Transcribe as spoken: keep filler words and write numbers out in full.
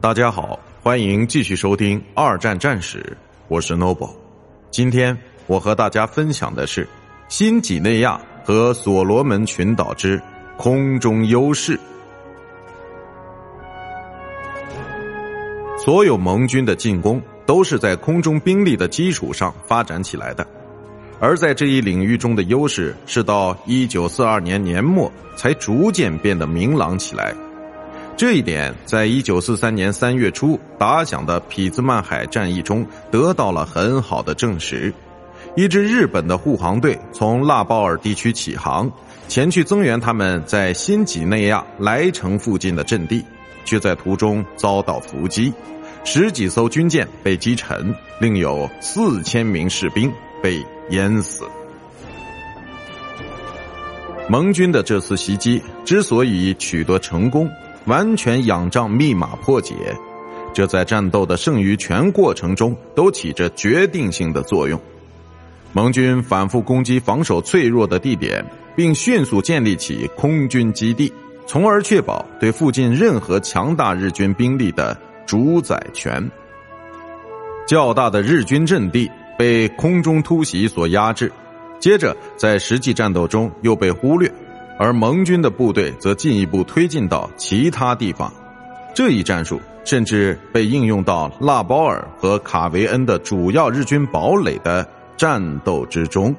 大家好，欢迎继续收听《二战战史》，我是 Noble。今天我和大家分享的是新几内亚和所罗门群岛之空中优势。所有盟军的进攻都是在空中兵力的基础上发展起来的，而在这一领域中的优势是到一九四二年年末才逐渐变得明朗起来。这一点在一九四三年三月初打响的匹兹曼海战役中得到了很好的证实。一支日本的护航队从拉鲍尔地区起航，前去增援他们在新几内亚莱城附近的阵地，却在途中遭到伏击。十几艘军舰被击沉，另有四千名士兵被淹死。盟军的这次袭击之所以取得成功，完全仰仗密码破解，这在战斗的剩余全过程中都起着决定性的作用。盟军反复攻击防守脆弱的地点，并迅速建立起空军基地，从而确保对附近任何强大日军兵力的主宰权。较大的日军阵地被空中突袭所压制，接着在实际战斗中又被忽略，而盟军的部队则进一步推进到其他地方。这一战术甚至被应用到拉包尔和卡维恩的主要日军堡垒的战斗之中。